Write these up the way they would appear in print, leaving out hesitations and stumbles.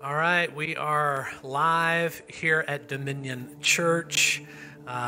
All right, we are live here at Dominion Church.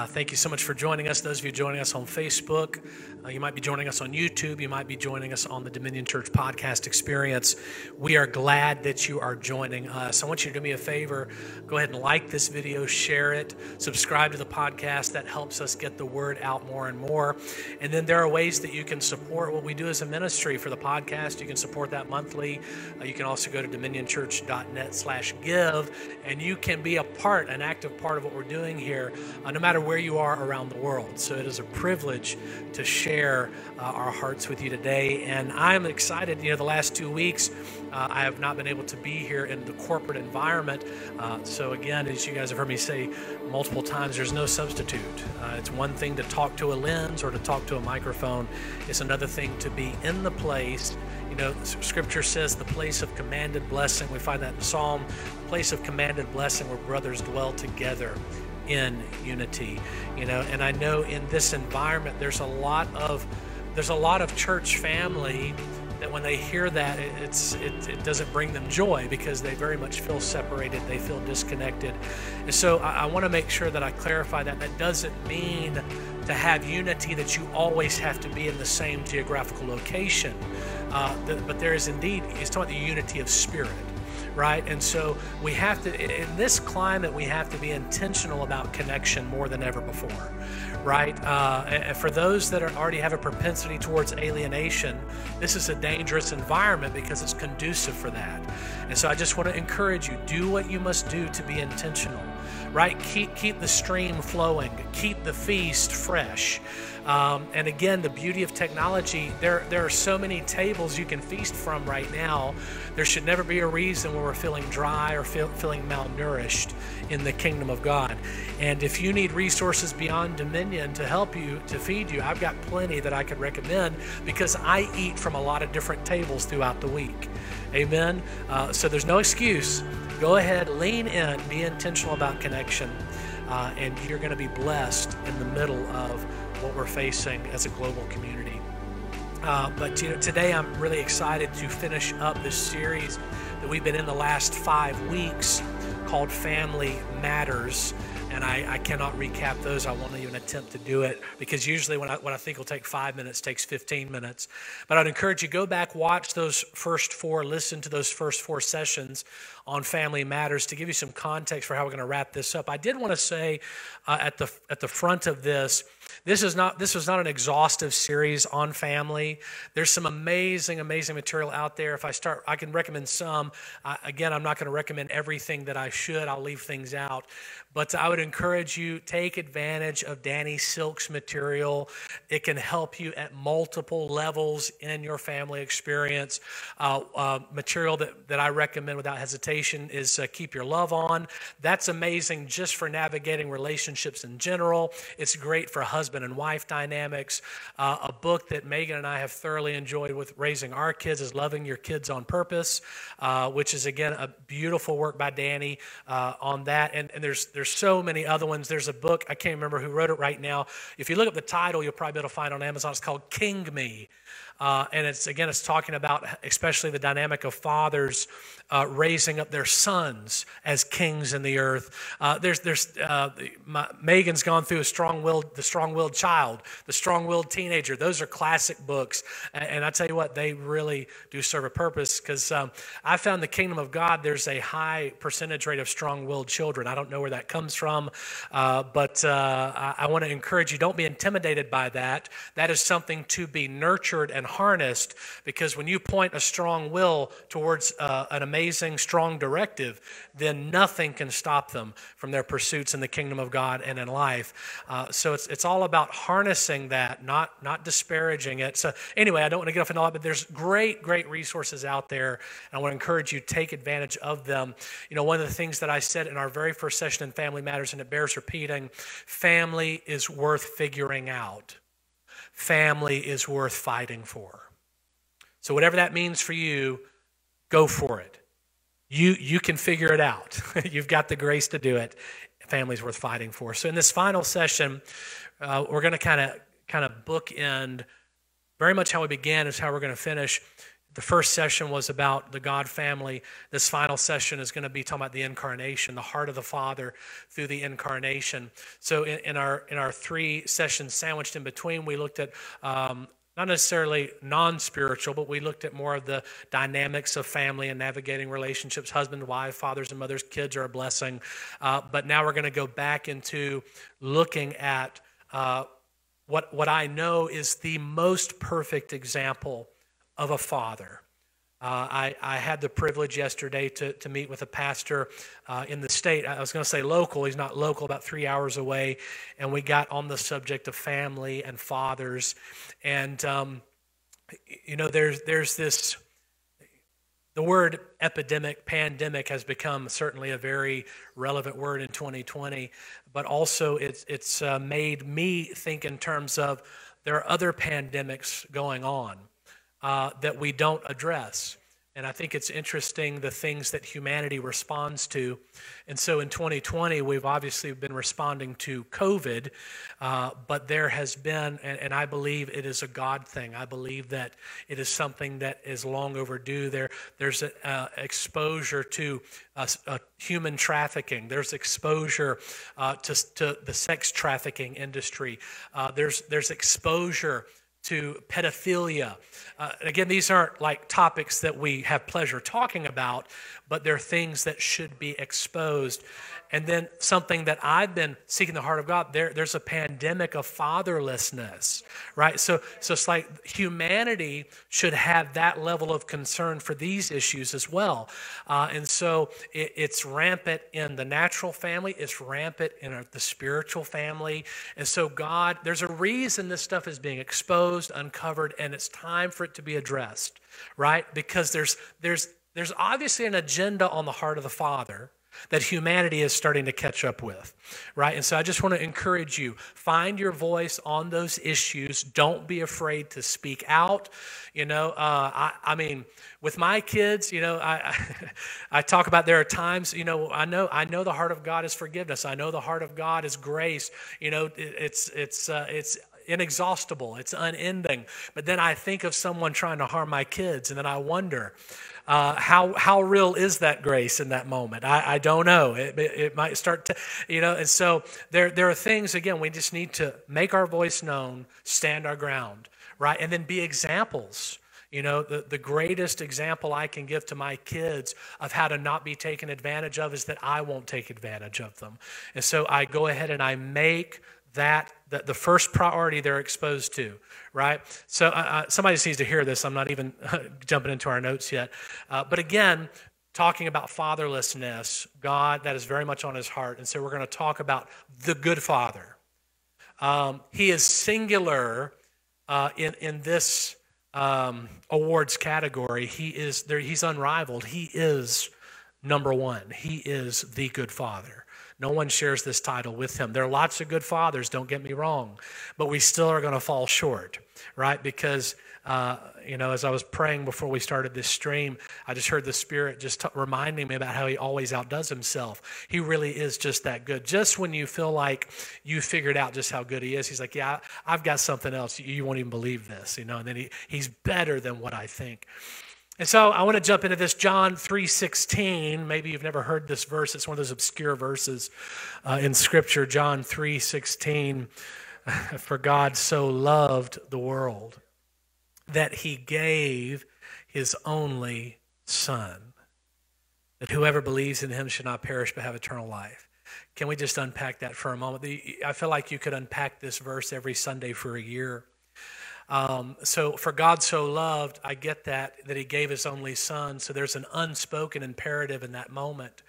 Thank you so much for joining us. Those of you joining us on Facebook, you might be joining us on YouTube, you might be joining us on the Dominion Church Podcast Experience. We are glad that you are joining us. I want you to do me a favor. Go ahead and like this video, share it, subscribe to the podcast. That helps us get the word out more and more. And then there are ways that you can support what we do as a ministry for the podcast. You can support that monthly. You can also go to dominionchurch.net/give, and you can be a part, an active part of what we're doing here, no matter where you are around the world. So it is a privilege to share our hearts with you today. And I'm excited. You know, the last 2 weeks, I have not been able to be here in the corporate environment. So again, as you guys have heard me say multiple times, there's no substitute. It's one thing to talk to a lens or to talk to a microphone. It's another thing to be in the place. You know, Scripture says the place of commanded blessing. We find that in Psalm, the place of commanded blessing where brothers dwell together in unity. You know, and I know in this environment, there's a lot of church family that when they hear that, it doesn't bring them joy because they very much feel separated, they feel disconnected. And so I want to make sure that I clarify that. That doesn't mean to have unity that you always have to be in the same geographical location. But there is indeed, it's talking about the unity of spirit. Right? And so we have to, in this climate, we have to be intentional about connection more than ever before, right? And for those that already have a propensity towards alienation, this is a dangerous environment because it's conducive for that. And so I just want to encourage you, do what you must do to be intentional, right? Keep the stream flowing, keep the feast fresh. And again, the beauty of technology, there are so many tables you can feast from right now. There should never be a reason where we're feeling dry or feeling malnourished in the kingdom of God. And if you need resources beyond Dominion to help you, to feed you, I've got plenty that I could recommend because I eat from a lot of different tables throughout the week. Amen. So there's no excuse. Go ahead, lean in, be intentional about connection, and you're going to be blessed in the middle of what we're facing as a global community. But you know, today I'm really excited to finish up this series that we've been in the last 5 weeks called Family Matters. And I cannot recap those. I won't even attempt to do it because usually what I think will take 5 minutes takes 15 minutes. But I'd encourage you, go back, watch those first four, listen to those first four sessions on Family Matters to give you some context for how we're going to wrap this up. I did want to say at the front of this, this was not an exhaustive series on family. There's some amazing, amazing material out there. If I start, I can recommend some. Again, I'm not going to recommend everything that I should. I'll leave things out. But I would encourage you, take advantage of Danny Silk's material. It can help you at multiple levels in your family experience. Material that I recommend without hesitation is Keep Your Love On. That's amazing just for navigating relationships in general. It's great for husband and wife dynamics. A book that Megan and I have thoroughly enjoyed with raising our kids is Loving Your Kids on Purpose, which is, again, a beautiful work by Danny on that. And there's so many other ones. There's a book, I can't remember who wrote it right now. If you look up the title, you'll probably be able to find it on Amazon. It's called King Me. And it's talking about especially the dynamic of fathers raising up their sons as kings in the earth. Megan's gone through The Strong-Willed Child, The Strong-Willed Teenager. Those are classic books. And I tell you what, they really do serve a purpose because I found the kingdom of God, there's a high percentage rate of strong-willed children. I don't know where that comes from, but I want to encourage you, don't be intimidated by that. That is something to be nurtured and harnessed because when you point a strong will towards an amazing, strong directive, then nothing can stop them from their pursuits in the kingdom of God and in life. So it's all about harnessing that, not disparaging it. So anyway, I don't want to get off into all that, but there's great resources out there. And I want to encourage you, take advantage of them. You know, one of the things that I said in our very first session in Family Matters, and it bears repeating, family is worth figuring out. Family is worth fighting for. So whatever that means for you, go for it. You can figure it out. You've got the grace to do it. Family's worth fighting for. So in this final session, we're going to kind of bookend very much how we began is how we're going to finish. The first session was about the God family. This final session is going to be talking about the incarnation, the heart of the Father through the incarnation. So in our three sessions sandwiched in between, we looked at not necessarily non-spiritual, but we looked at more of the dynamics of family and navigating relationships, husband, wife, fathers and mothers, kids are a blessing. But now we're going to go back into looking at what I know is the most perfect example of a father. I had the privilege yesterday to meet with a pastor in the state. I was going to say local. He's not local, about 3 hours away. And we got on the subject of family and fathers. And, you know, there's this, the word epidemic, pandemic has become certainly a very relevant word in 2020, but also it's made me think in terms of there are other pandemics going on that we don't address. And I think it's interesting the things that humanity responds to. And so in 2020, we've obviously been responding to COVID, but there has been, and I believe it is a God thing. I believe that it is something that is long overdue. There's an exposure to human trafficking. There's exposure to the sex trafficking industry. There's exposure to pedophilia. Again, these aren't like topics that we have pleasure talking about, but they're things that should be exposed. And then something that I've been seeking the heart of God, there's a pandemic of fatherlessness, right? So it's like humanity should have that level of concern for these issues as well. And so it's rampant in the natural family, it's rampant in the spiritual family. And so God, there's a reason this stuff is being exposed, uncovered, and it's time for it to be addressed, right? Because there's obviously an agenda on the heart of the Father that humanity is starting to catch up with, right? And so I just want to encourage you, find your voice on those issues. Don't be afraid to speak out. You know, I mean, with my kids, you know, I talk about there are times, you know, I know the heart of God is forgiveness. I know the heart of God is grace. You know, it's inexhaustible. It's unending. But then I think of someone trying to harm my kids, and then I wonder, how real is that grace in that moment? I don't know. It might start to, you know, and so there are things, again, we just need to make our voice known, stand our ground, right? And then be examples. You know, the greatest example I can give to my kids of how to not be taken advantage of is that I won't take advantage of them. And so I go ahead and I make that the first priority they're exposed to, right? So somebody just needs to hear this. I'm not even jumping into our notes yet. But again, talking about fatherlessness, God, that is very much on his heart. And so we're going to talk about the good father. He is singular in this awards category. He is there. He's unrivaled. He is number one. He is the good father. No one shares this title with him. There are lots of good fathers, don't get me wrong, but we still are going to fall short, right? Because, you know, as I was praying before we started this stream, I just heard the Spirit just reminding me about how he always outdoes himself. He really is just that good. Just when you feel like you figured out just how good he is, he's like, yeah, I've got something else. You won't even believe this, you know, and then he's better than what I think. And so I want to jump into this John 3:16. Maybe you've never heard this verse. It's one of those obscure verses in Scripture, John 3:16. For God so loved the world that he gave his only son, that whoever believes in him should not perish but have eternal life. Can we just unpack that for a moment? I feel like you could unpack this verse every Sunday for a year. So for God so loved, I get that he gave his only son. So there's an unspoken imperative in that moment,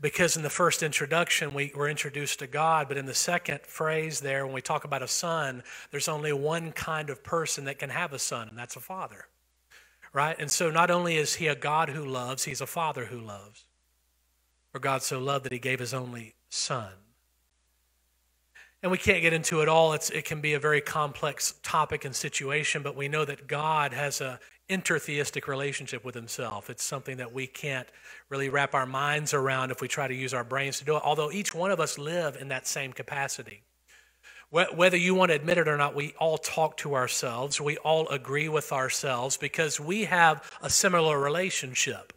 because in the first introduction, we were introduced to God, but in the second phrase there, when we talk about a son, there's only one kind of person that can have a son, and that's a father, right? And so not only is he a God who loves, he's a father who loves. For God so loved that he gave his only son. And we can't get into it all. It can be a very complex topic and situation, but we know that God has an intertheistic relationship with himself. It's something that we can't really wrap our minds around if we try to use our brains to do it, although each one of us live in that same capacity. Whether you want to admit it or not, we all talk to ourselves. We all agree with ourselves because we have a similar relationship.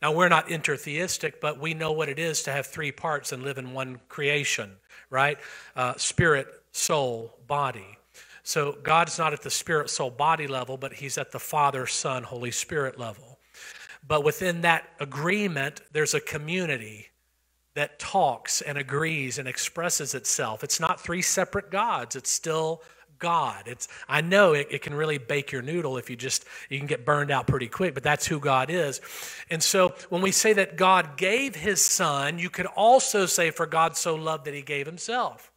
Now, we're not intertheistic, but we know what it is to have three parts and live in one creation, right? Spirit, soul, body. So God's not at the spirit, soul, body level, but he's at the Father, Son, Holy Spirit level. But within that agreement, there's a community that talks and agrees and expresses itself. It's not three separate gods. It's still God. I know it can really bake your noodle if you can get burned out pretty quick, but that's who God is. And so when we say that God gave his son, you could also say, for God so loved that he gave himself.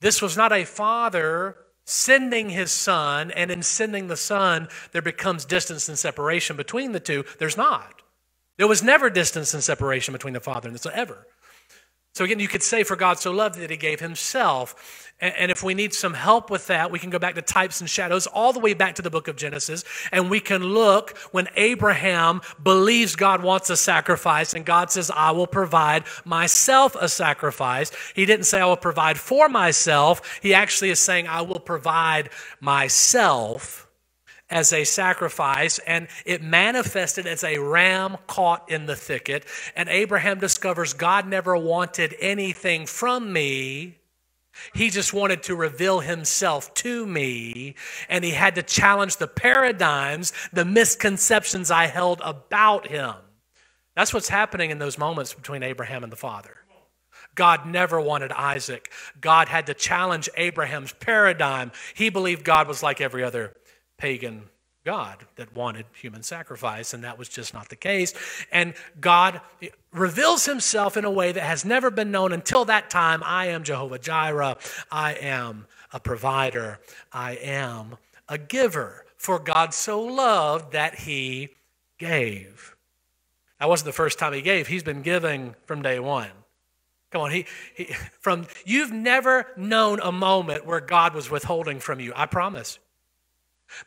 This was not a father sending his son, and in sending the son, there becomes distance and separation between the two. There's not. There was never distance and separation between the father and the son, ever. So again, you could say, for God so loved that he gave himself. And if we need some help with that, we can go back to types and shadows all the way back to the book of Genesis. And we can look when Abraham believes God wants a sacrifice and God says, I will provide myself a sacrifice. He didn't say, I will provide for myself. He actually is saying, I will provide myself as a sacrifice, and it manifested as a ram caught in the thicket. And Abraham discovers God never wanted anything from me. He just wanted to reveal himself to me, and he had to challenge the paradigms, the misconceptions I held about him. That's what's happening in those moments between Abraham and the Father. God never wanted Isaac. God had to challenge Abraham's paradigm. He believed God was like every other pagan god that wanted human sacrifice, and that was just not the case. And God reveals himself in a way that has never been known until that time. I am Jehovah Jireh. I am a provider. I am a giver. For God so loved that he gave. That wasn't the first time he gave. He's been giving from day one. Come on, you've never known a moment where God was withholding from you. I promise.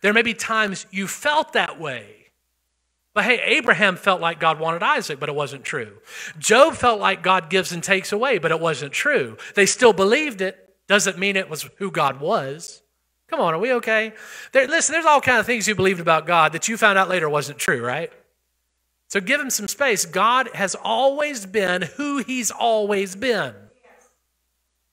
There may be times you felt that way. But hey, Abraham felt like God wanted Isaac, but it wasn't true. Job felt like God gives and takes away, but it wasn't true. They still believed it. Doesn't mean it was who God was. Come on, are we okay? Listen, there's all kinds of things you believed about God that you found out later wasn't true, right? So give him some space. God has always been who he's always been.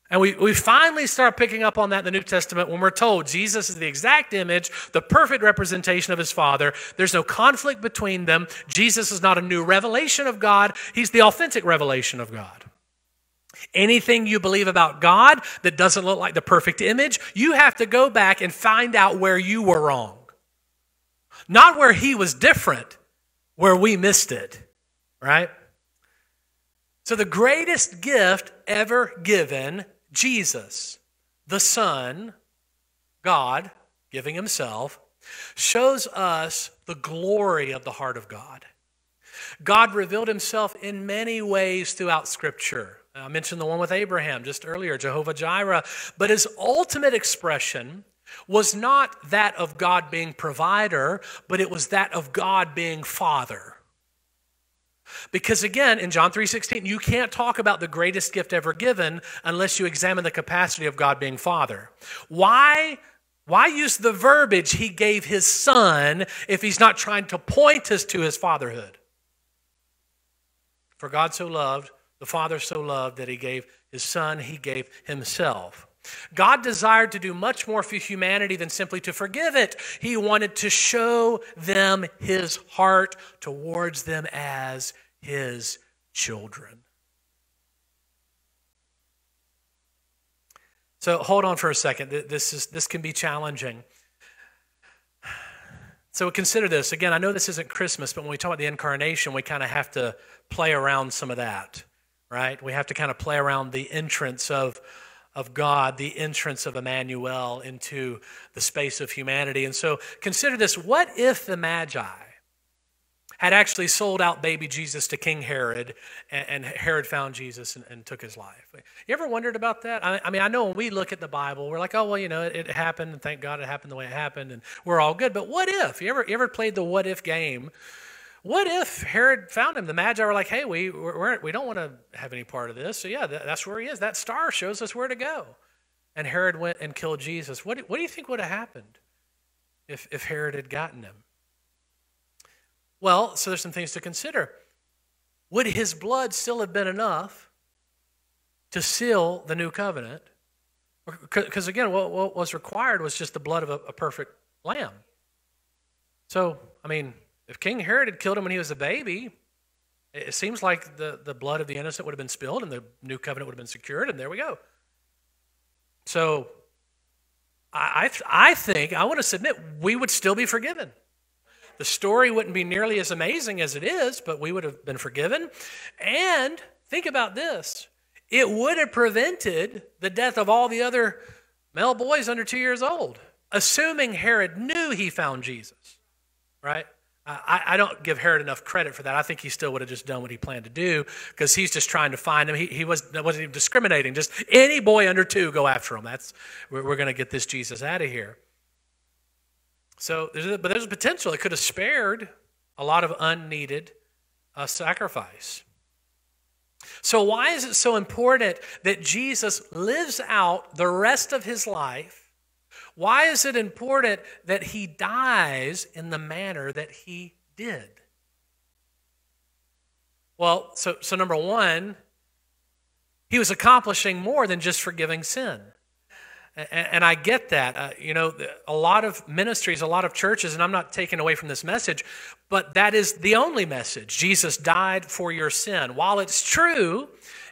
And we finally start picking up on that in the New Testament when we're told Jesus is the exact image, the perfect representation of his Father. There's no conflict between them. Jesus is not a new revelation of God. He's the authentic revelation of God. Anything you believe about God that doesn't look like the perfect image, you have to go back and find out where you were wrong. Not where he was different, where we missed it, right? So the greatest gift ever given, Jesus, the Son, God, giving himself, shows us the glory of the heart of God. God revealed himself in many ways throughout Scripture. I mentioned the one with Abraham just earlier, Jehovah Jireh. But his ultimate expression was not that of God being provider, but it was that of God being Father. Because again, in John 3:16, you can't talk about the greatest gift ever given unless you examine the capacity of God being Father. Why use the verbiage he gave his son if he's not trying to point us to his fatherhood? For God so loved, the Father so loved that he gave his son, he gave himself. God desired to do much more for humanity than simply to forgive it. He wanted to show them his heart towards them as his children. So hold on for a second. This can be challenging. So consider this. Again, I know this isn't Christmas, but when we talk about the incarnation, we kind of have to play around some of that, right? We have to kind of play around the entrance of God, the entrance of Emmanuel into the space of humanity. And so consider this. What if the Magi had actually sold out baby Jesus to King Herod, and Herod found Jesus and took his life? You ever wondered about that? I mean, I know when we look at the Bible, we're like, oh, well, you know, it happened, and thank God it happened the way it happened, and we're all good. But what if? You ever played the what if game? What if Herod found him? The Magi were like, hey, we don't want to have any part of this. So yeah, that's where he is. That star shows us where to go. and Herod went and killed Jesus, what do you think would have happened if Herod had gotten him? Well, so there's some things to consider. Would his blood still have been enough to seal the new covenant? Because again, what was required was just the blood of a perfect lamb. So, I mean, if King Herod had killed him when he was a baby, it seems like the blood of the innocent would have been spilled and the new covenant would have been secured, and there we go. So I think, I want to submit, we would still be forgiven. The story wouldn't be nearly as amazing as it is, but we would have been forgiven. And think about this. It would have prevented the death of all the other male boys under 2 years old, assuming Herod knew he found Jesus, right? I don't give Herod enough credit for that. I think he still would have just done what he planned to do because he's just trying to find him. He wasn't even discriminating. Just any boy under two, go after him. We're going to get this Jesus out of here. So, but there's a potential. It could have spared a lot of unneeded sacrifice. So why is it so important that Jesus lives out the rest of his life? Why is it important that he dies in the manner that he did? Well, so number one, he was accomplishing more than just forgiving sin. And I get that. A lot of ministries, a lot of churches, and I'm not taking away from this message, but that is the only message. Jesus died for your sin. While it's true,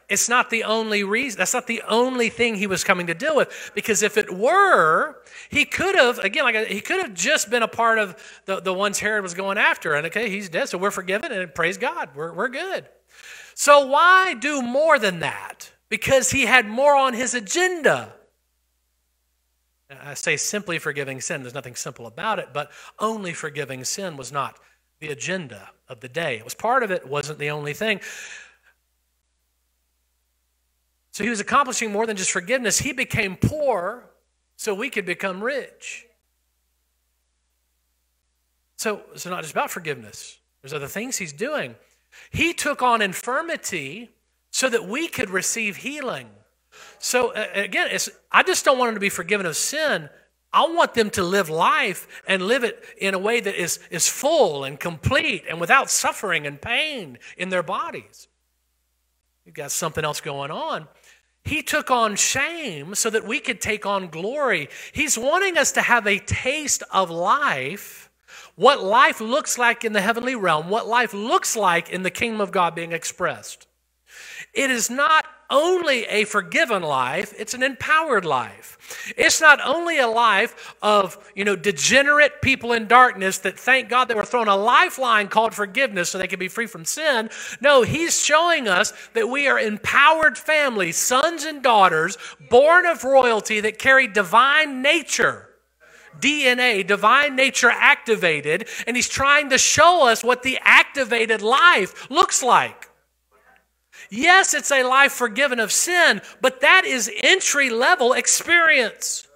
it's not the only reason. That's not the only thing he was coming to deal with. Because if it were, he could have, again, he could have just been a part of the ones Herod was going after. And okay, he's dead, so we're forgiven, and praise God, we're good. So why do more than that? Because he had more on his agenda. I say simply forgiving sin. There's nothing simple about it, but only forgiving sin was not the agenda of the day. It was part of it, wasn't the only thing. So he was accomplishing more than just forgiveness. He became poor so we could become rich. So it's not just about forgiveness. There's other things he's doing. He took on infirmity so that we could receive healing. So again, I just don't want them to be forgiven of sin. I want them to live life and live it in a way that is full and complete and without suffering and pain in their bodies. You've got something else going on. He took on shame so that we could take on glory. He's wanting us to have a taste of life, what life looks like in the heavenly realm, what life looks like in the kingdom of God being expressed. It is not only a forgiven life, it's an empowered life. It's not only a life of, degenerate people in darkness that thank God they were thrown a lifeline called forgiveness so they could be free from sin. No, he's showing us that we are empowered families, sons and daughters, born of royalty that carry divine nature. DNA, divine nature activated, and he's trying to show us what the activated life looks like. Yes, it's a life forgiven of sin, but that is entry-level experience.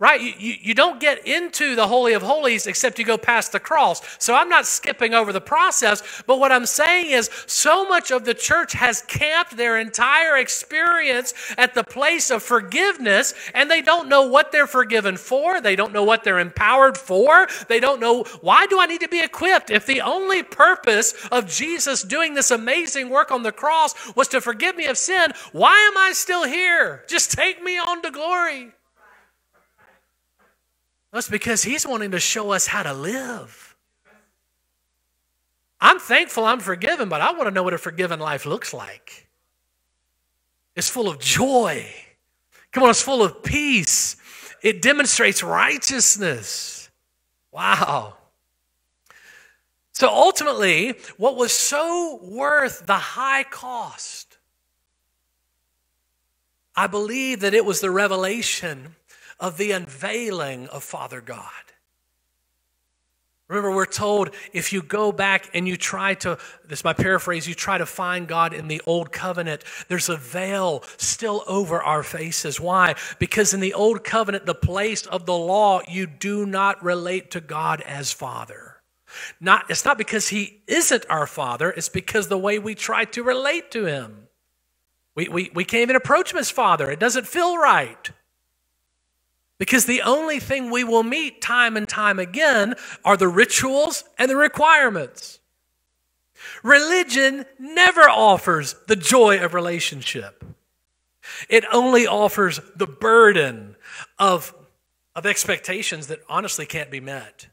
Right? You don't get into the Holy of Holies except you go past the cross. So I'm not skipping over the process, but what I'm saying is so much of the church has camped their entire experience at the place of forgiveness, and they don't know what they're forgiven for. They don't know what they're empowered for. They don't know, why do I need to be equipped if the only purpose of Jesus doing this amazing work on the cross was to forgive me of sin? Why am I still here? Just take me on to glory. That's because he's wanting to show us how to live. I'm thankful I'm forgiven, but I want to know what a forgiven life looks like. It's full of joy. Come on, it's full of peace. It demonstrates righteousness. Wow. So ultimately, what was so worth the high cost, I believe that it was the revelation of the unveiling of Father God. Remember, we're told if you go back and you try to, this is my paraphrase, you try to find God in the Old Covenant, there's a veil still over our faces. Why? Because in the Old Covenant, the place of the law, you do not relate to God as Father. It's not because he isn't our Father, it's because the way we try to relate to him. We can't even approach him as Father. It doesn't feel right. Because the only thing we will meet time and time again are the rituals and the requirements. Religion never offers the joy of relationship. It only offers the burden of expectations that honestly can't be met.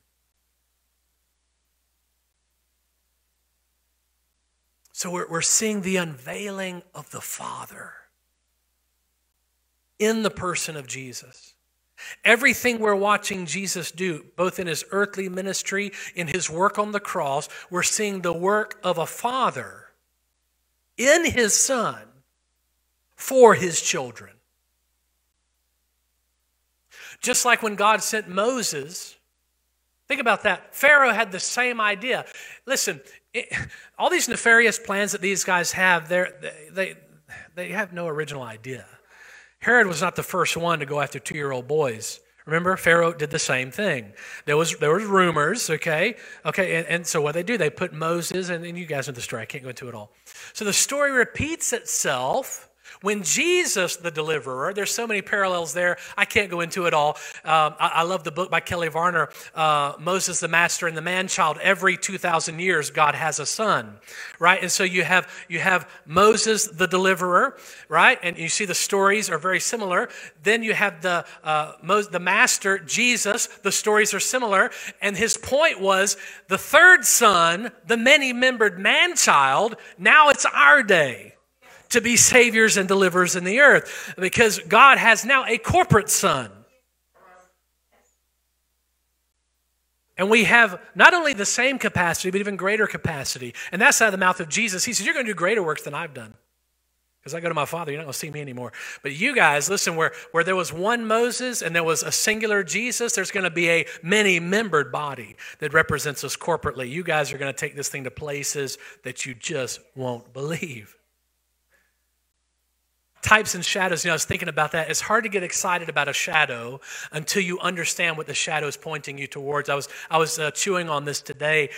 So we're seeing the unveiling of the Father in the person of Jesus. Everything we're watching Jesus do, both in his earthly ministry, in his work on the cross, we're seeing the work of a father in his son for his children. Just like when God sent Moses, think about that. Pharaoh had the same idea. Listen, all these nefarious plans that these guys have, they have no original idea. Herod was not the first one to go after 2-year-old boys. Remember, Pharaoh did the same thing. There was rumors, okay, and so what do? They put Moses, and you guys know the story. I can't go into it all. So the story repeats itself when Jesus, the deliverer. There's so many parallels there. I can't go into it all. I love the book by Kelly Varner, Moses, the Master and the Man-Child. Every 2,000 years, God has a son, right? And so you have Moses, the deliverer, right? And you see the stories are very similar. Then you have the Master, Jesus. The stories are similar. And his point was the third son, the many-membered man-child, now it's our day to be saviors and deliverers in the earth, because God has now a corporate son. And we have not only the same capacity, but even greater capacity. And that's out of the mouth of Jesus. He says, you're going to do greater works than I've done. Because I go to my Father, you're not going to see me anymore. But you guys, listen, where there was one Moses and there was a singular Jesus, there's going to be a many-membered body that represents us corporately. You guys are going to take this thing to places that you just won't believe. Types and shadows, I was thinking about that. It's hard to get excited about a shadow until you understand what the shadow is pointing you towards. I was chewing on this today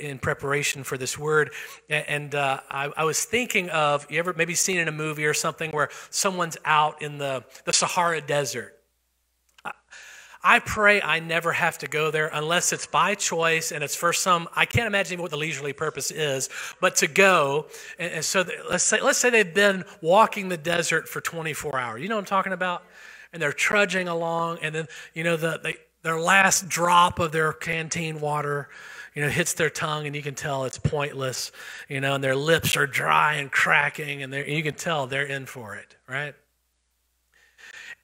in preparation for this word, and I was thinking of, you ever maybe seen in a movie or something where someone's out in the Sahara Desert? I pray I never have to go there unless it's by choice and it's for some, I can't imagine even what the leisurely purpose is, but to go. And so let's say they've been walking the desert for 24 hours. You know what I'm talking about? And they're trudging along, and then, you know, their last drop of their canteen water, you know, hits their tongue, and you can tell it's pointless, you know, and their lips are dry and cracking, and you can tell they're in for it, right?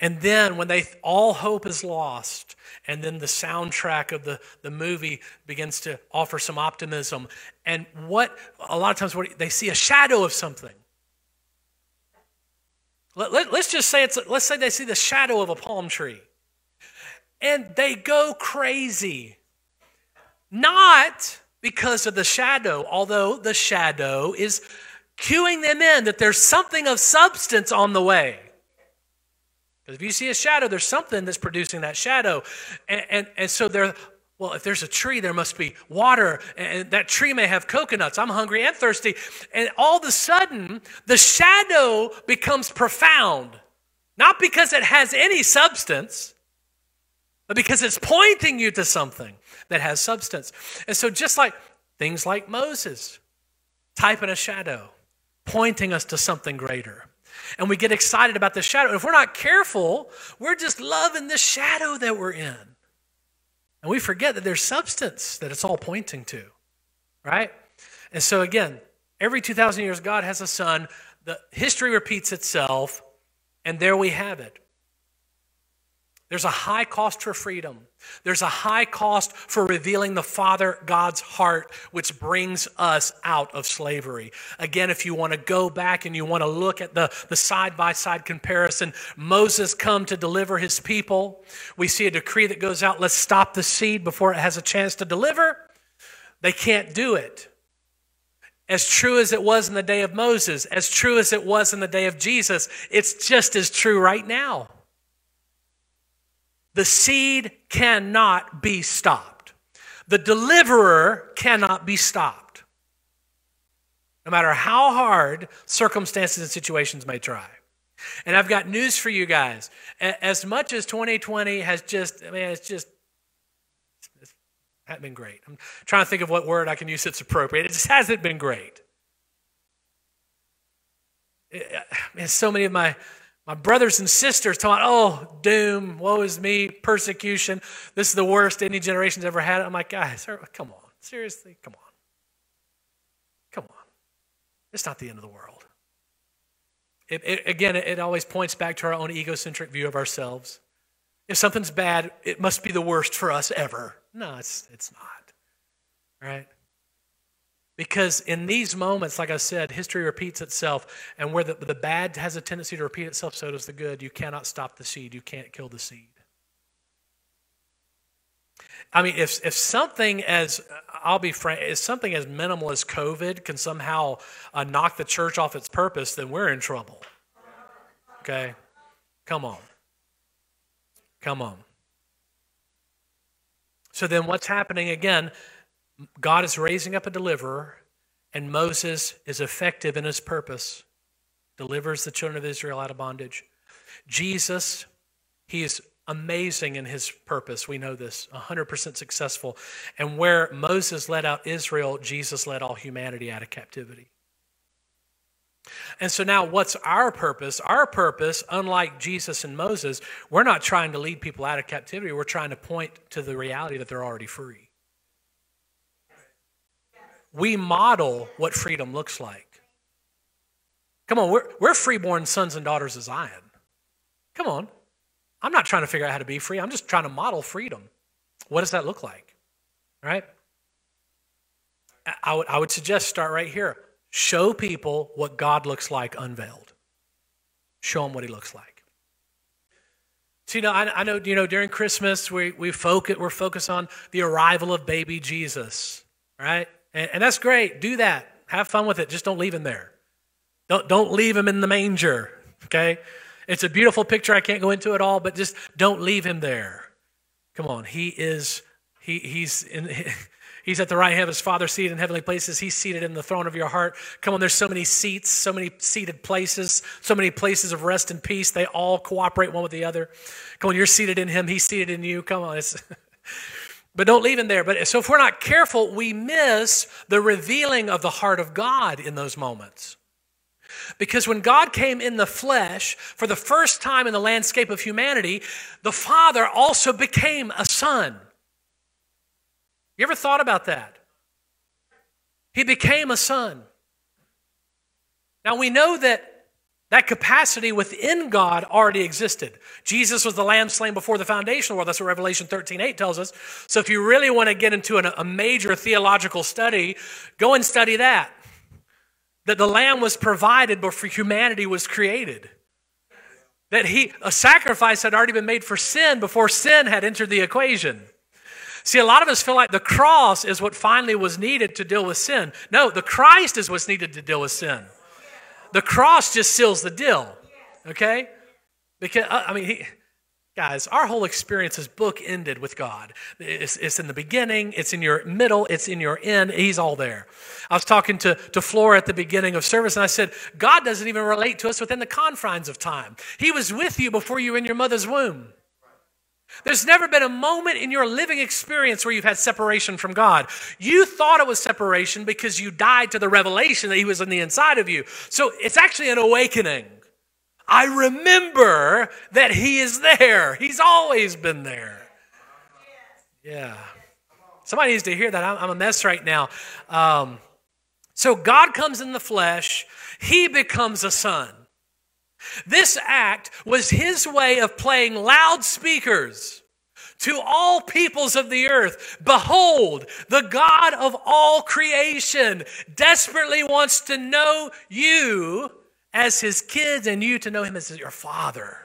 And then when all hope is lost, and then the soundtrack of the movie begins to offer some optimism, and a lot of times they see a shadow of something. Let's say they see the shadow of a palm tree, and they go crazy, not because of the shadow, although the shadow is cueing them in that there's something of substance on the way. If you see a shadow, there's something that's producing that shadow. And so if there's a tree, there must be water. And that tree may have coconuts. I'm hungry and thirsty. And all of a sudden, the shadow becomes profound. Not because it has any substance, but because it's pointing you to something that has substance. And so just like things like Moses, type in a shadow, pointing us to something greater. And we get excited about the shadow. If we're not careful, we're just loving the shadow that we're in. And we forget that there's substance that it's all pointing to, right? And so again, every 2,000 years, God has a son. The history repeats itself, and there we have it. There's a high cost for freedom. There's a high cost for revealing the Father, God's heart, which brings us out of slavery. Again, if you want to go back and you want to look at the side-by-side comparison, Moses come to deliver his people. We see a decree that goes out, let's stop the seed before it has a chance to deliver. They can't do it. As true as it was in the day of Moses, as true as it was in the day of Jesus, it's just as true right now. The seed cannot be stopped. The deliverer cannot be stopped. no matter how hard circumstances and situations may try. And I've got news for you guys. As much as 2020 has just, it hasn't been great. I'm trying to think of what word I can use that's appropriate. It just hasn't been great. So many of my brothers and sisters taught, oh, doom, woe is me, persecution. This is the worst any generation's ever had. I'm like, guys, come on. Seriously, come on. Come on. It's not the end of the world. It always points back to our own egocentric view of ourselves. If something's bad, it must be the worst for us ever. No, it's not, right? Because in these moments, like I said, history repeats itself, and where the bad has a tendency to repeat itself, so does the good. You cannot stop the seed. You can't kill the seed. I mean, if something as, I'll be frank, if something as minimal as COVID can somehow knock the church off its purpose, then we're in trouble. Okay? Come on. Come on. So then what's happening again? God is raising up a deliverer, and Moses is effective in his purpose, delivers the children of Israel out of bondage. Jesus, he is amazing in his purpose. We know this, 100% successful. And where Moses led out Israel, Jesus led all humanity out of captivity. And so now what's our purpose? Our purpose, unlike Jesus and Moses, we're not trying to lead people out of captivity. We're trying to point to the reality that they're already free. We model what freedom looks like. Come on, we're freeborn sons and daughters of Zion. Come on. I'm not trying to figure out how to be free. I'm just trying to model freedom. What does that look like? All right? I would suggest start right here. Show people what God looks like unveiled. Show them what he looks like. So, you know, I know, you know, during Christmas, we're focused on the arrival of baby Jesus, right? And that's great. Do that. Have fun with it. Just don't leave him there. Don't leave him in the manger, okay? It's a beautiful picture. I can't go into it all, but just don't leave him there. Come on. He's at the right hand of his Father, seated in heavenly places. He's seated in the throne of your heart. Come on, there's so many seats, so many seated places, so many places of rest and peace. They all cooperate one with the other. Come on, you're seated in him. He's seated in you. Come on. But don't leave him there. But so if we're not careful, we miss the revealing of the heart of God in those moments. Because when God came in the flesh for the first time in the landscape of humanity, the Father also became a son. You ever thought about that? He became a son. Now we know that capacity within God already existed. Jesus was the lamb slain before the foundation of the world. That's what Revelation 13:8 tells us. So if you really want to get into a major theological study, go and study that. That the lamb was provided before humanity was created. That a sacrifice had already been made for sin before sin had entered the equation. See, a lot of us feel like the cross is what finally was needed to deal with sin. No, the Christ is what's needed to deal with sin. The cross just seals the deal, okay? Because, I mean, guys, our whole experience is bookended with God. It's in the beginning, it's in your middle, it's in your end. He's all there. I was talking to Flora at the beginning of service, and I said, God doesn't even relate to us within the confines of time. He was with you before you were in your mother's womb. There's never been a moment in your living experience where you've had separation from God. You thought it was separation because you died to the revelation that he was on the inside of you. So it's actually an awakening. I remember that he is there. He's always been there. Yeah. Somebody needs to hear that. I'm a mess right now. So God comes in the flesh. He becomes a son. This act was his way of playing loudspeakers to all peoples of the earth. Behold, the God of all creation desperately wants to know you as his kids and you to know him as your father.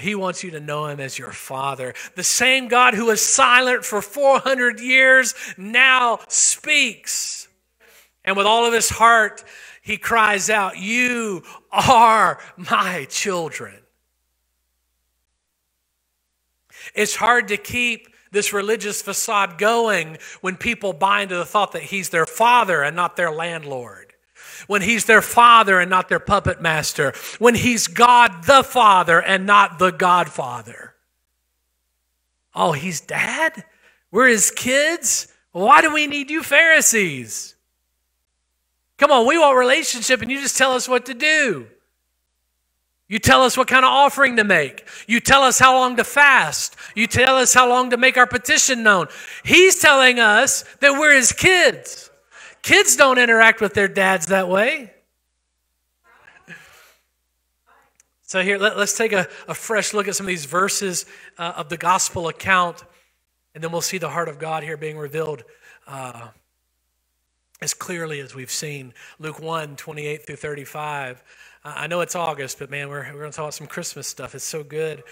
He wants you to know him as your father. The same God who was silent for 400 years now speaks. And with all of his heart, he cries out, "You are my children." It's hard to keep this religious facade going when people buy into the thought that he's their father and not their landlord, when he's their father and not their puppet master, when he's God the Father and not the Godfather. Oh, he's dad? We're his kids? Why do we need you Pharisees? Come on, we want relationship and you just tell us what to do. You tell us what kind of offering to make. You tell us how long to fast. You tell us how long to make our petition known. He's telling us that we're his kids. Kids don't interact with their dads that way. So here, let's take a fresh look at some of these verses of the gospel account, and then we'll see the heart of God here being revealed as clearly as we've seen. Luke 1, 28 through 35. I know it's August, but man, we're going to talk about some Christmas stuff. It's so good.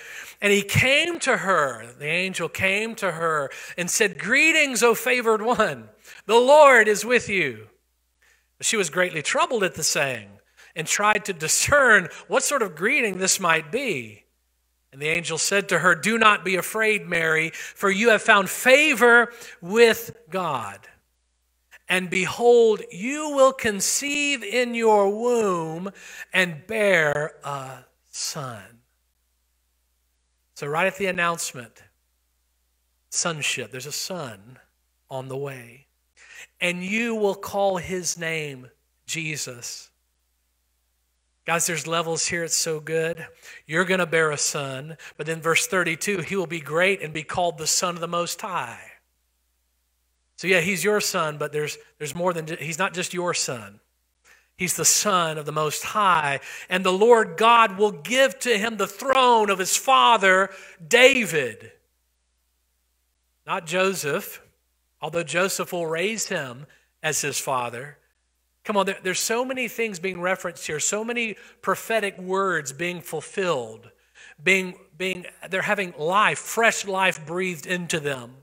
And he came to her, the angel came to her and said, "Greetings, O favored one, the Lord is with you." But she was greatly troubled at the saying and tried to discern what sort of greeting this might be. And the angel said to her, "Do not be afraid, Mary, for you have found favor with God. And behold, you will conceive in your womb and bear a son." So right at the announcement, sonship, there's a son on the way. "And you will call his name Jesus." Guys, there's levels here. It's so good. You're going to bear a son. But then verse 32, "He will be great and be called the Son of the Most High." So yeah, he's your son, but there's more than, he's not just your son. He's the Son of the Most High. "And the Lord God will give to him the throne of his father, David." Not Joseph, although Joseph will raise him as his father. Come on, there's so many things being referenced here, so many prophetic words being fulfilled, they're having life, fresh life breathed into them.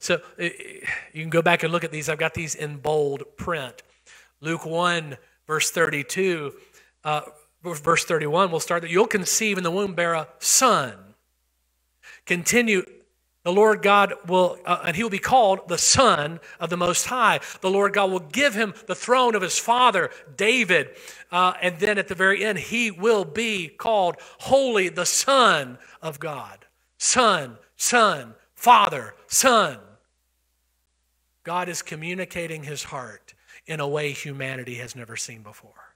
So you can go back and look at these. I've got these in bold print. Luke 1, verse 32, verse 31, we'll start that. "You'll conceive in the womb, bear a son." Continue, "The Lord God will, and he will be called the Son of the Most High. The Lord God will give him the throne of his father, David." And then at the very end, "He will be called Holy, the Son of God." Son, Father, Son. God is communicating his heart in a way humanity has never seen before.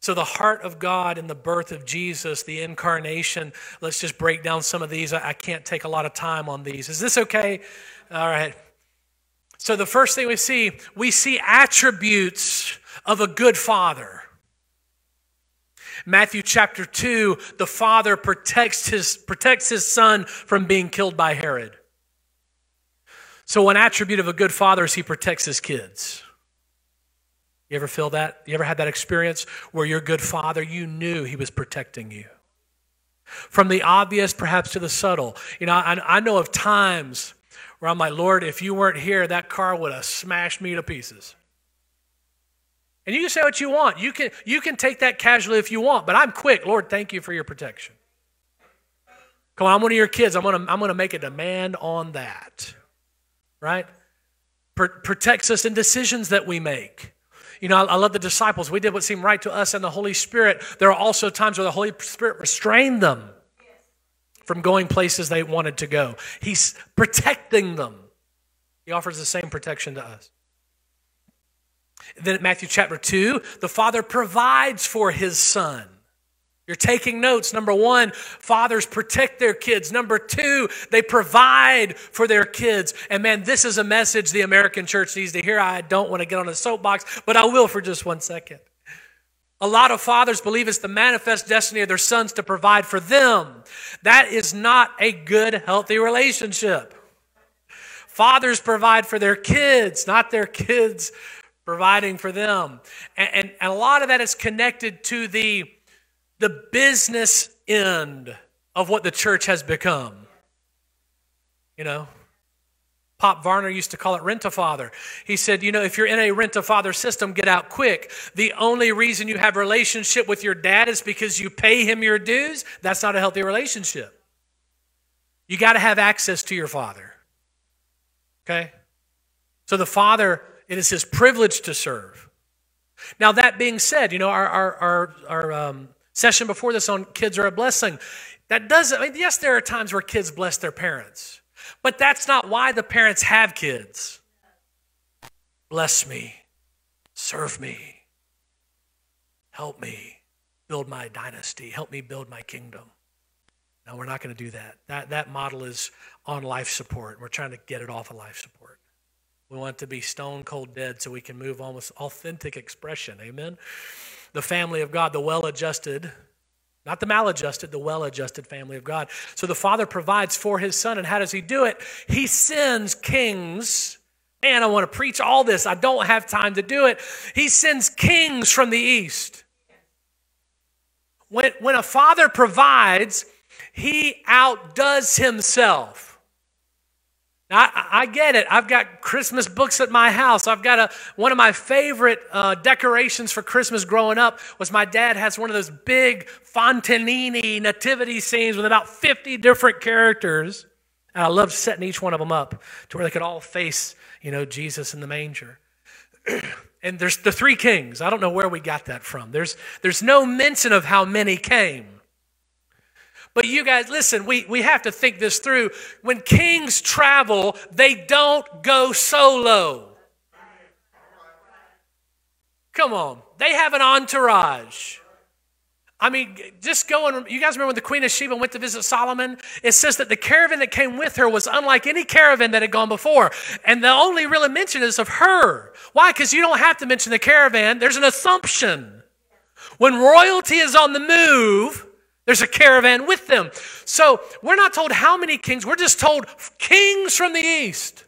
So the heart of God in the birth of Jesus, the incarnation, let's just break down some of these. I can't take a lot of time on these. Is this okay? All right. So the first thing we see attributes of a good father. Matthew chapter 2, the father protects his son from being killed by Herod. So an attribute of a good father is he protects his kids. You ever feel that? You ever had that experience where your good father, you knew he was protecting you? From the obvious, perhaps, to the subtle. You know, I know of times where I'm like, "Lord, if you weren't here, that car would have smashed me to pieces." And you can say what you want. You can take that casually if you want, but I'm quick. "Lord, thank you for your protection. Come on, I'm one of your kids. I'm gonna make a demand on that." Right? Protects us in decisions that we make. You know, I love the disciples. We did what seemed right to us and the Holy Spirit. There are also times where the Holy Spirit restrained them from going places they wanted to go. He's protecting them. He offers the same protection to us. Then at Matthew chapter 2, the father provides for his son. You're taking notes. Number one, fathers protect their kids. Number two, they provide for their kids. And man, this is a message the American church needs to hear. I don't want to get on a soapbox, but I will for just one second. A lot of fathers believe it's the manifest destiny of their sons to provide for them. That is not a good, healthy relationship. Fathers provide for their kids, not their kids providing for them. And a lot of that is connected to the business end of what the church has become. You know, Pop Varner used to call it rent-a-father. He said, you know, if you're in a rent-a-father system, get out quick. The only reason you have a relationship with your dad is because you pay him your dues. That's not a healthy relationship. You got to have access to your father. Okay? So the father, it is his privilege to serve. Now, that being said, you know, our session before this on kids are a blessing. That doesn't, I mean, yes, there are times where kids bless their parents, but that's not why the parents have kids. Bless me, serve me, help me build my dynasty, help me build my kingdom. No, we're not going to do that. That model is on life support. We're trying to get it off of life support. We want it to be stone cold dead so we can move on with authentic expression. Amen? The family of God, the well-adjusted, not the maladjusted, the well-adjusted family of God. So the Father provides for His Son, and how does He do it? He sends kings. Man, I want to preach all this. I don't have time to do it. He sends kings from the east. When a father provides, he outdoes himself. I get it. I've got Christmas books at my house. I've got one of my favorite decorations for Christmas growing up was my dad has one of those big Fontanini nativity scenes with about 50 different characters. And I loved setting each one of them up to where they could all face, you know, Jesus in the manger. And there's the three kings. I don't know where we got that from. There's no mention of how many came. But you guys, listen, we have to think this through. When kings travel, they don't go solo. Come on. They have an entourage. I mean, just go and, you guys remember when the Queen of Sheba went to visit Solomon? It says that the caravan that came with her was unlike any caravan that had gone before. And the only really mention is of her. Why? Because you don't have to mention the caravan. There's an assumption. When royalty is on the move, there's a caravan with them. So we're not told how many kings. We're just told kings from the east.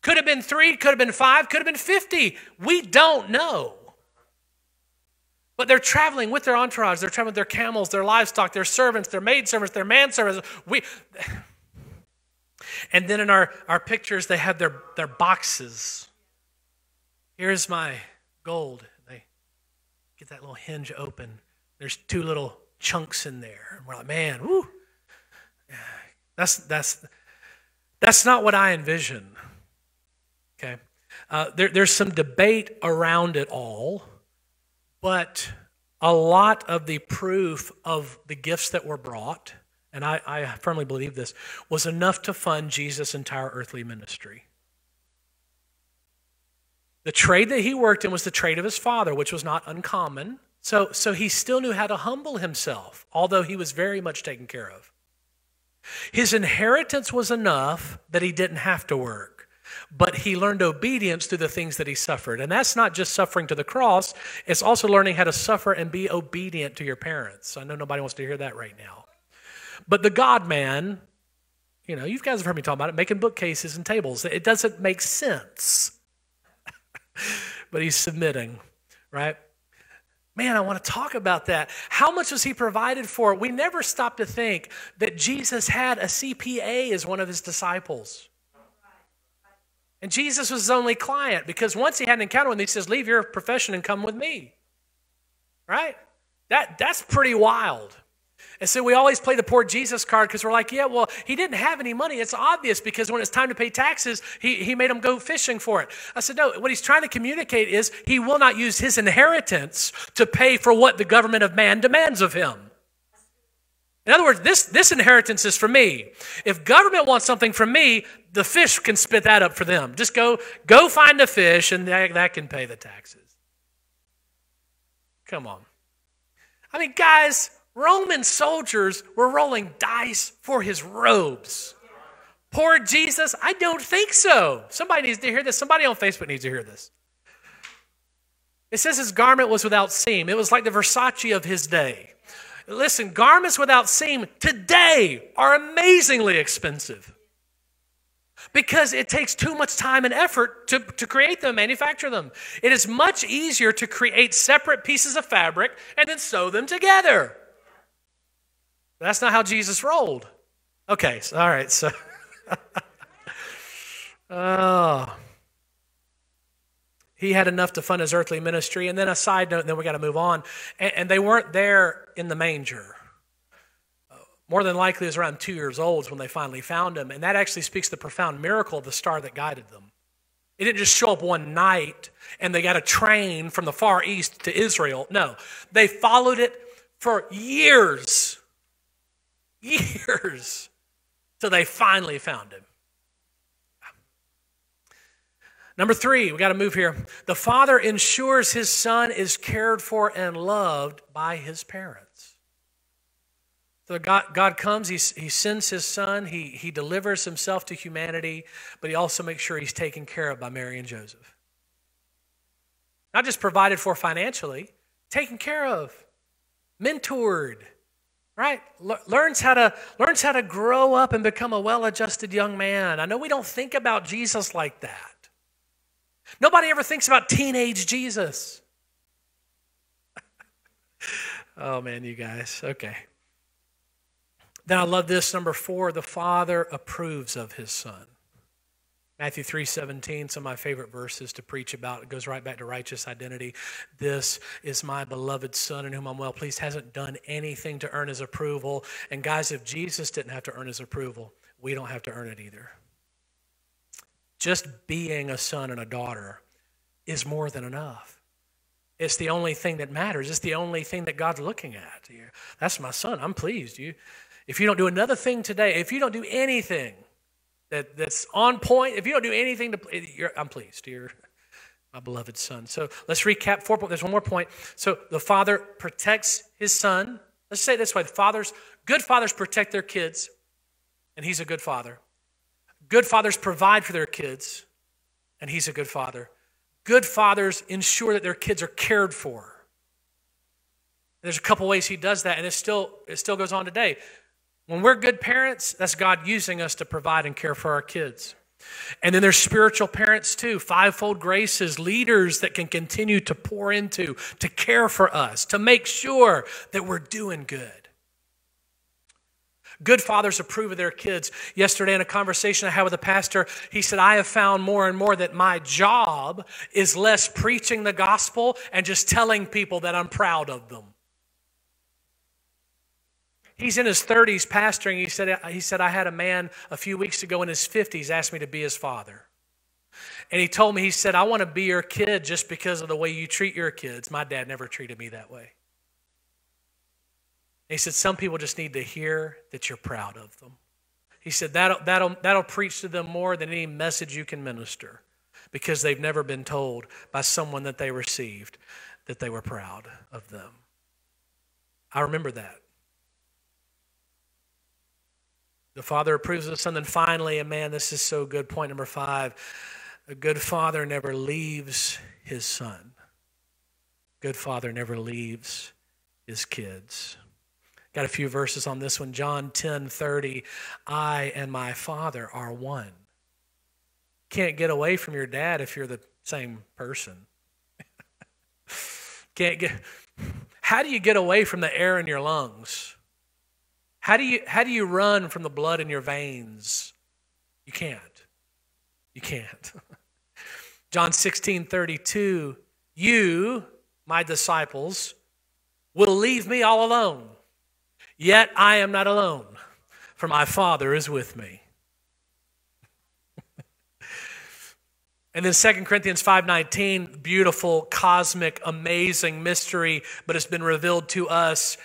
Could have been 3, could have been 5, could have been 50. We don't know. But they're traveling with their entourage. They're traveling with their camels, their livestock, their servants, their maidservants, their manservants. And then in our pictures, they have their boxes. Here's my gold. They get that little hinge open. There's 2 little chunks in there. And we're like, man, woo. That's not what I envision. Okay. There's some debate around it all, but a lot of the proof of the gifts that were brought, and I firmly believe this, was enough to fund Jesus' entire earthly ministry. The trade that he worked in was the trade of his father, which was not uncommon. So he still knew how to humble himself, although he was very much taken care of. His inheritance was enough that he didn't have to work, but he learned obedience through the things that he suffered. And that's not just suffering to the cross, it's also learning how to suffer and be obedient to your parents. I know nobody wants to hear that right now. But the God-man, you know, you guys have heard me talk about it, making bookcases and tables. It doesn't make sense, but he's submitting, right? Man, I want to talk about that. How much was he provided for? We never stop to think that Jesus had a CPA as one of his disciples. And Jesus was his only client because once he had an encounter with him, he says, leave your profession and come with me. Right? That's pretty wild. And so we always play the poor Jesus card because we're like, yeah, well, he didn't have any money. It's obvious because when it's time to pay taxes, he made them go fishing for it. I said, no, what he's trying to communicate is he will not use his inheritance to pay for what the government of man demands of him. In other words, this inheritance is for me. If government wants something from me, the fish can spit that up for them. Just go find the fish and that can pay the taxes. Come on. I mean, guys, Roman soldiers were rolling dice for his robes. Poor Jesus, I don't think so. Somebody needs to hear this. Somebody on Facebook needs to hear this. It says his garment was without seam. It was like the Versace of his day. Listen, garments without seam today are amazingly expensive because it takes too much time and effort to create them, manufacture them. It is much easier to create separate pieces of fabric and then sew them together. That's not how Jesus rolled. Okay, so, all right, so... He had enough to fund his earthly ministry. And then a side note, and then we got to move on. And they weren't there in the manger. More than likely, it was around 2 years old when they finally found him. And that actually speaks to the profound miracle of the star that guided them. It didn't just show up one night and they got a train from the Far East to Israel. No, they followed it for years. Years. Till they finally found him. Number three, we got to move here. The father ensures his son is cared for and loved by his parents. So God comes, he sends his son, he delivers himself to humanity, but he also makes sure he's taken care of by Mary and Joseph. Not just provided for financially, taken care of, mentored, right? Learns how to grow up and become a well-adjusted young man. I know we don't think about Jesus like that. Nobody ever thinks about teenage Jesus. Oh, man, you guys. Okay. Then I love this, number four, the Father approves of his Son. Matthew 3:17, some of my favorite verses to preach about. It goes right back to righteous identity. This is my beloved Son in whom I'm well pleased. Hasn't done anything to earn his approval. And guys, if Jesus didn't have to earn his approval, we don't have to earn it either. Just being a son and a daughter is more than enough. It's the only thing that matters. It's the only thing that God's looking at. That's my son. I'm pleased. If you don't do another thing today, if you don't do anything that's on point, if you don't do anything, I'm pleased. You're my beloved son. So let's recap 4 points. There's one more point. So the father protects his son. Let's say it this way. Good fathers protect their kids, and he's a good father. Good fathers provide for their kids, and he's a good father. Good fathers ensure that their kids are cared for. There's a couple ways he does that, and it still goes on today. When we're good parents, that's God using us to provide and care for our kids. And then there's spiritual parents too, fivefold graces, leaders that can continue to pour into, to care for us, to make sure that we're doing good. Good fathers approve of their kids. Yesterday in a conversation I had with a pastor, he said, I have found more and more that my job is less preaching the gospel and just telling people that I'm proud of them. He's in his 30s pastoring. He said, I had a man a few weeks ago in his 50s ask me to be his father. And he told me, he said, I want to be your kid just because of the way you treat your kids. My dad never treated me that way. He said, some people just need to hear that you're proud of them. He said, that'll preach to them more than any message you can minister because they've never been told by someone that they received that they were proud of them. I remember that. The father approves of the son. Then finally, and man, this is so good. Point number five, a good father never leaves his son. Good father never leaves his kids. Got a few verses on this one. John 10:30, I and my Father are one. Can't get away from your dad if you're the same person. How do you get away from the air in your lungs? How do you run from the blood in your veins? You can't. John 16:32, you, my disciples, will leave me all alone. Yet I am not alone, for my Father is with me. And then 2 Corinthians 5:19, beautiful, cosmic, amazing mystery, but it's been revealed to us.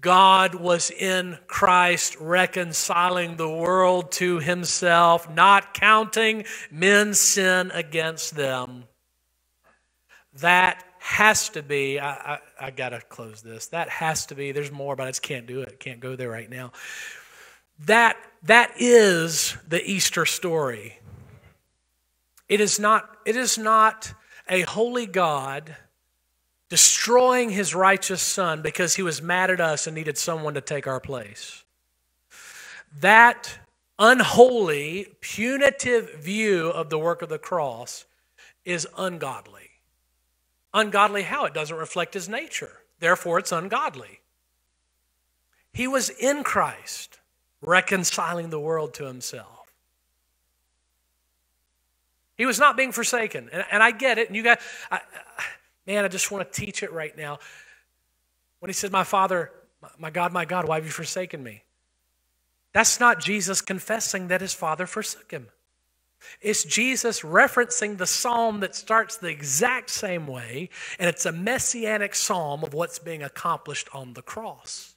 God was in Christ reconciling the world to himself, not counting men's sin against them. That has to be, I got to close this. That has to be, there's more, but I just can't do it. Can't go there right now. That is the Easter story. It is not a holy God destroying his righteous son because he was mad at us and needed someone to take our place. That unholy, punitive view of the work of the cross is ungodly. Ungodly how? It doesn't reflect his nature. Therefore, it's ungodly. He was in Christ, reconciling the world to himself. He was not being forsaken. And I get it. And you guys, I just want to teach it right now. When he said, my Father, my God, why have you forsaken me? That's not Jesus confessing that his Father forsook him. It's Jesus referencing the psalm that starts the exact same way, and it's a messianic psalm of what's being accomplished on the cross.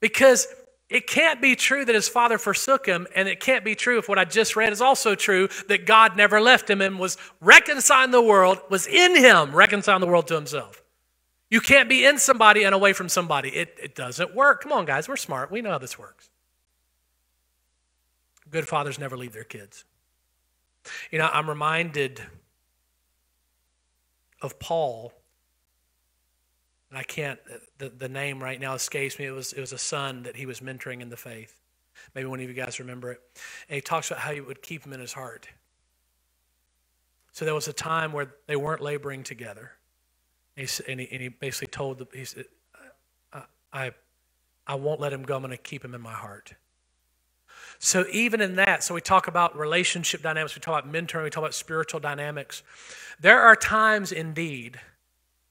Because it can't be true that his Father forsook him, and it can't be true if what I just read is also true, that God never left him and was reconciling the world, was in him, reconciling the world to himself. You can't be in somebody and away from somebody. It doesn't work. Come on, guys, we're smart. We know how this works. Good fathers never leave their kids. You know, I'm reminded of Paul, and I can't, the name right now escapes me. It was a son that he was mentoring in the faith. Maybe one of you guys remember it. And he talks about how he would keep him in his heart. So there was a time where they weren't laboring together. And he basically told them, he said, I won't let him go. I'm going to keep him in my heart. So even in that, so we talk about relationship dynamics, we talk about mentoring, we talk about spiritual dynamics. There are times indeed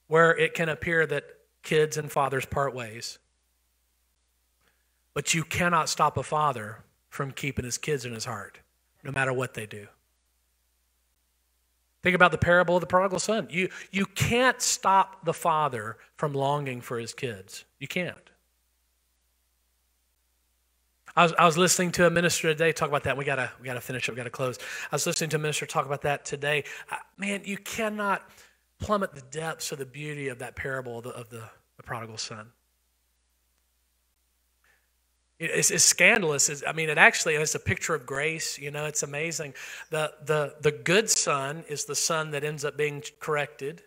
where it can appear that kids and fathers part ways. But you cannot stop a father from keeping his kids in his heart, no matter what they do. Think about the parable of the prodigal son. You can't stop the father from longing for his kids. You can't. I was listening to a minister today talk about that. We gotta finish up. We gotta close. I was listening to a minister talk about that today. Man, you cannot plummet the depths of the beauty of that parable of the prodigal son. It's scandalous. It's a picture of grace. You know, it's amazing. The good son is the son that ends up being corrected.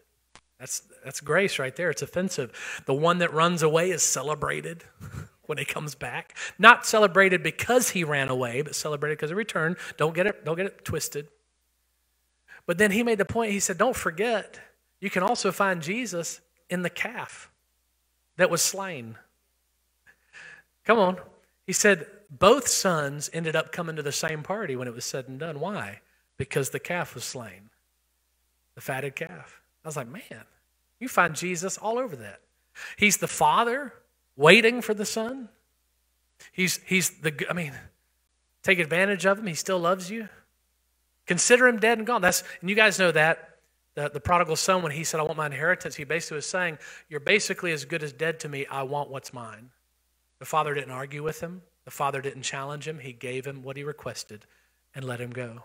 That's grace right there. It's offensive. The one that runs away is celebrated. When he comes back, not celebrated because he ran away, but celebrated because he returned. Don't get it twisted. But then he made the point. He said, "Don't forget, you can also find Jesus in the calf that was slain." Come on, he said. Both sons ended up coming to the same party when it was said and done. Why? Because the calf was slain, the fatted calf. I was like, man, you find Jesus all over that. He's the father. Waiting for the son. Take advantage of him. He still loves you. Consider him dead and gone. And you guys know that. The prodigal son, when he said, I want my inheritance, he basically was saying, you're basically as good as dead to me. I want what's mine. The father didn't argue with him. The father didn't challenge him. He gave him what he requested and let him go.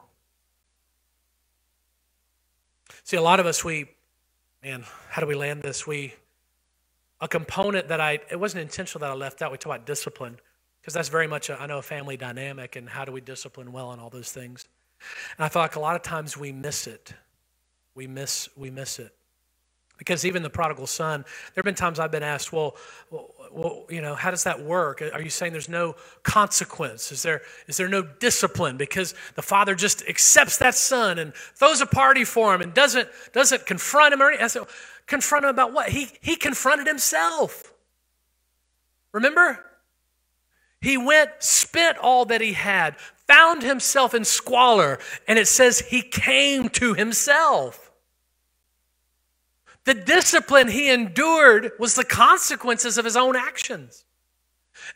See, a lot of us, how do we land this? A component that it wasn't intentional that I left out. We talk about discipline because that's very much, a family dynamic and how do we discipline well and all those things. And I feel like a lot of times we miss it. We miss it. Because even the prodigal son, there have been times I've been asked, how does that work? Are you saying there's no consequence? Is there no discipline? Because the father just accepts that son and throws a party for him and doesn't confront him or anything. I said, confront him about what? He confronted himself. Remember? He went, spent all that he had, found himself in squalor, and it says he came to himself. The discipline he endured was the consequences of his own actions.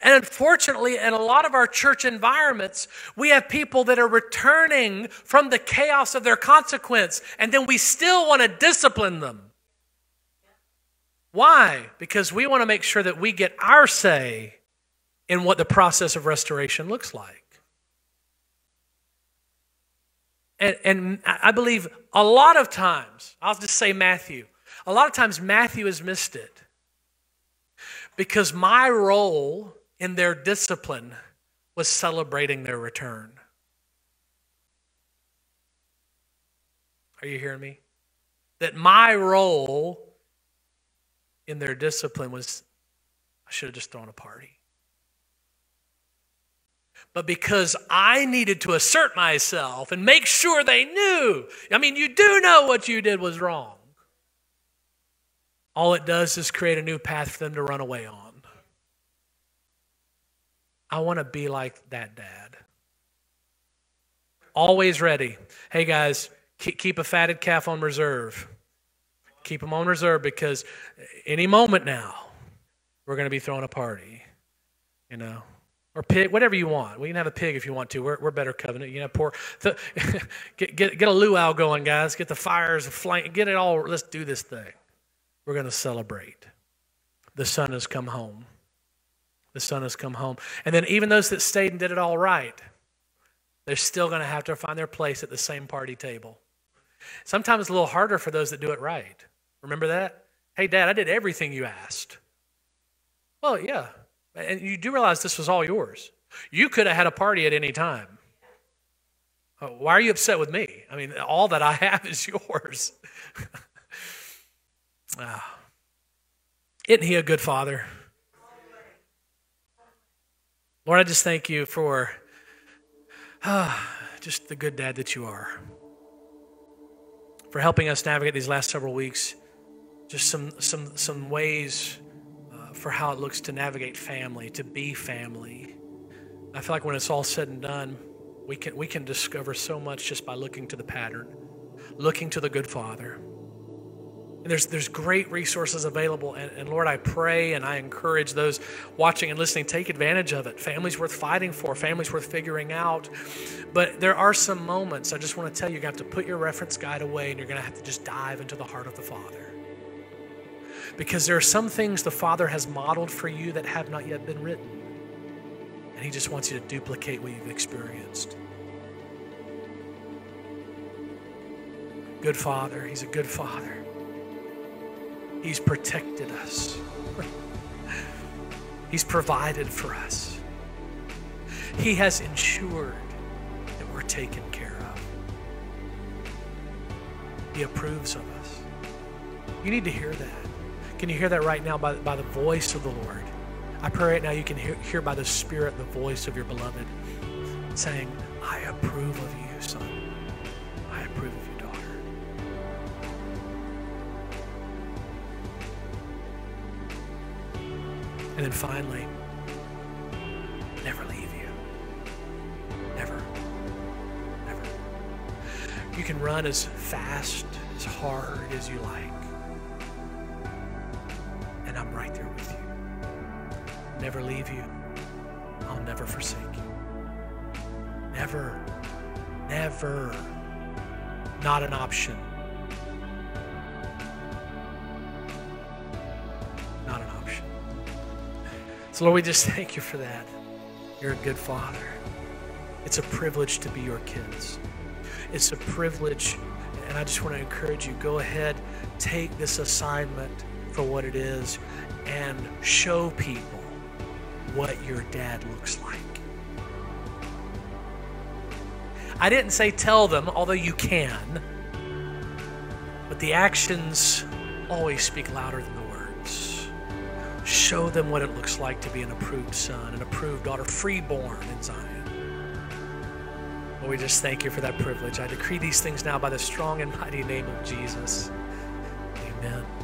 And unfortunately, in a lot of our church environments, we have people that are returning from the chaos of their consequence, and then we still want to discipline them. Why? Because we want to make sure that we get our say in what the process of restoration looks like. And I believe a lot of times, I'll just say Matthew, a lot of times Matthew has missed it because my role in their discipline was celebrating their return. Are you hearing me? That my role in their discipline was, I should have just thrown a party. But because I needed to assert myself and make sure they knew, I mean, you do know what you did was wrong. All it does is create a new path for them to run away on. I want to be like that dad. Always ready. Hey guys, keep a fatted calf on reserve. Keep them on reserve because any moment now, we're going to be throwing a party, you know. Or pig, whatever you want. We can have a pig if you want to. We're better covenant. You know, get a luau going, guys. Get the fires, get it all. Let's do this thing. We're going to celebrate. The son has come home. The son has come home. And then even those that stayed and did it all right, they're still going to have to find their place at the same party table. Sometimes it's a little harder for those that do it right. Remember that? Hey, Dad, I did everything you asked. Well, yeah. And you do realize this was all yours. You could have had a party at any time. Why are you upset with me? I mean, all that I have is yours. Isn't he a good father? Lord, I just thank you for just the good dad that you are. For helping us navigate these last several weeks. Just some ways for how it looks to navigate family, to be family. I feel like when it's all said and done, we can discover so much just by looking to the pattern, looking to the good father. And there's great resources available. And Lord, I pray and I encourage those watching and listening, take advantage of it. Family's worth fighting for. Family's worth figuring out. But there are some moments, I just want to tell you, you're going to have to put your reference guide away and you're going to have to just dive into the heart of the Father. Because there are some things the Father has modeled for you that have not yet been written. And He just wants you to duplicate what you've experienced. Good Father. He's a good Father. He's protected us. He's provided for us. He has ensured that we're taken care of. He approves of us. You need to hear that. Can you hear that right now by the voice of the Lord? I pray right now you can hear by the Spirit the voice of your beloved saying, I approve of you, son. I approve of you. And then finally, never leave you. Never. Never. You can run as fast, as hard as you like. And I'm right there with you. Never leave you. I'll never forsake you. Never. Never. Not an option. Not an option. So Lord, we just thank you for that. You're a good father. It's a privilege to be your kids. It's a privilege, and I just want to encourage you, go ahead, take this assignment for what it is and show people what your dad looks like. I didn't say tell them, although you can, but the actions always speak louder than the words. Show them what it looks like to be an approved son, an approved daughter, freeborn in Zion. Lord, we just thank you for that privilege. I decree these things now by the strong and mighty name of Jesus. Amen.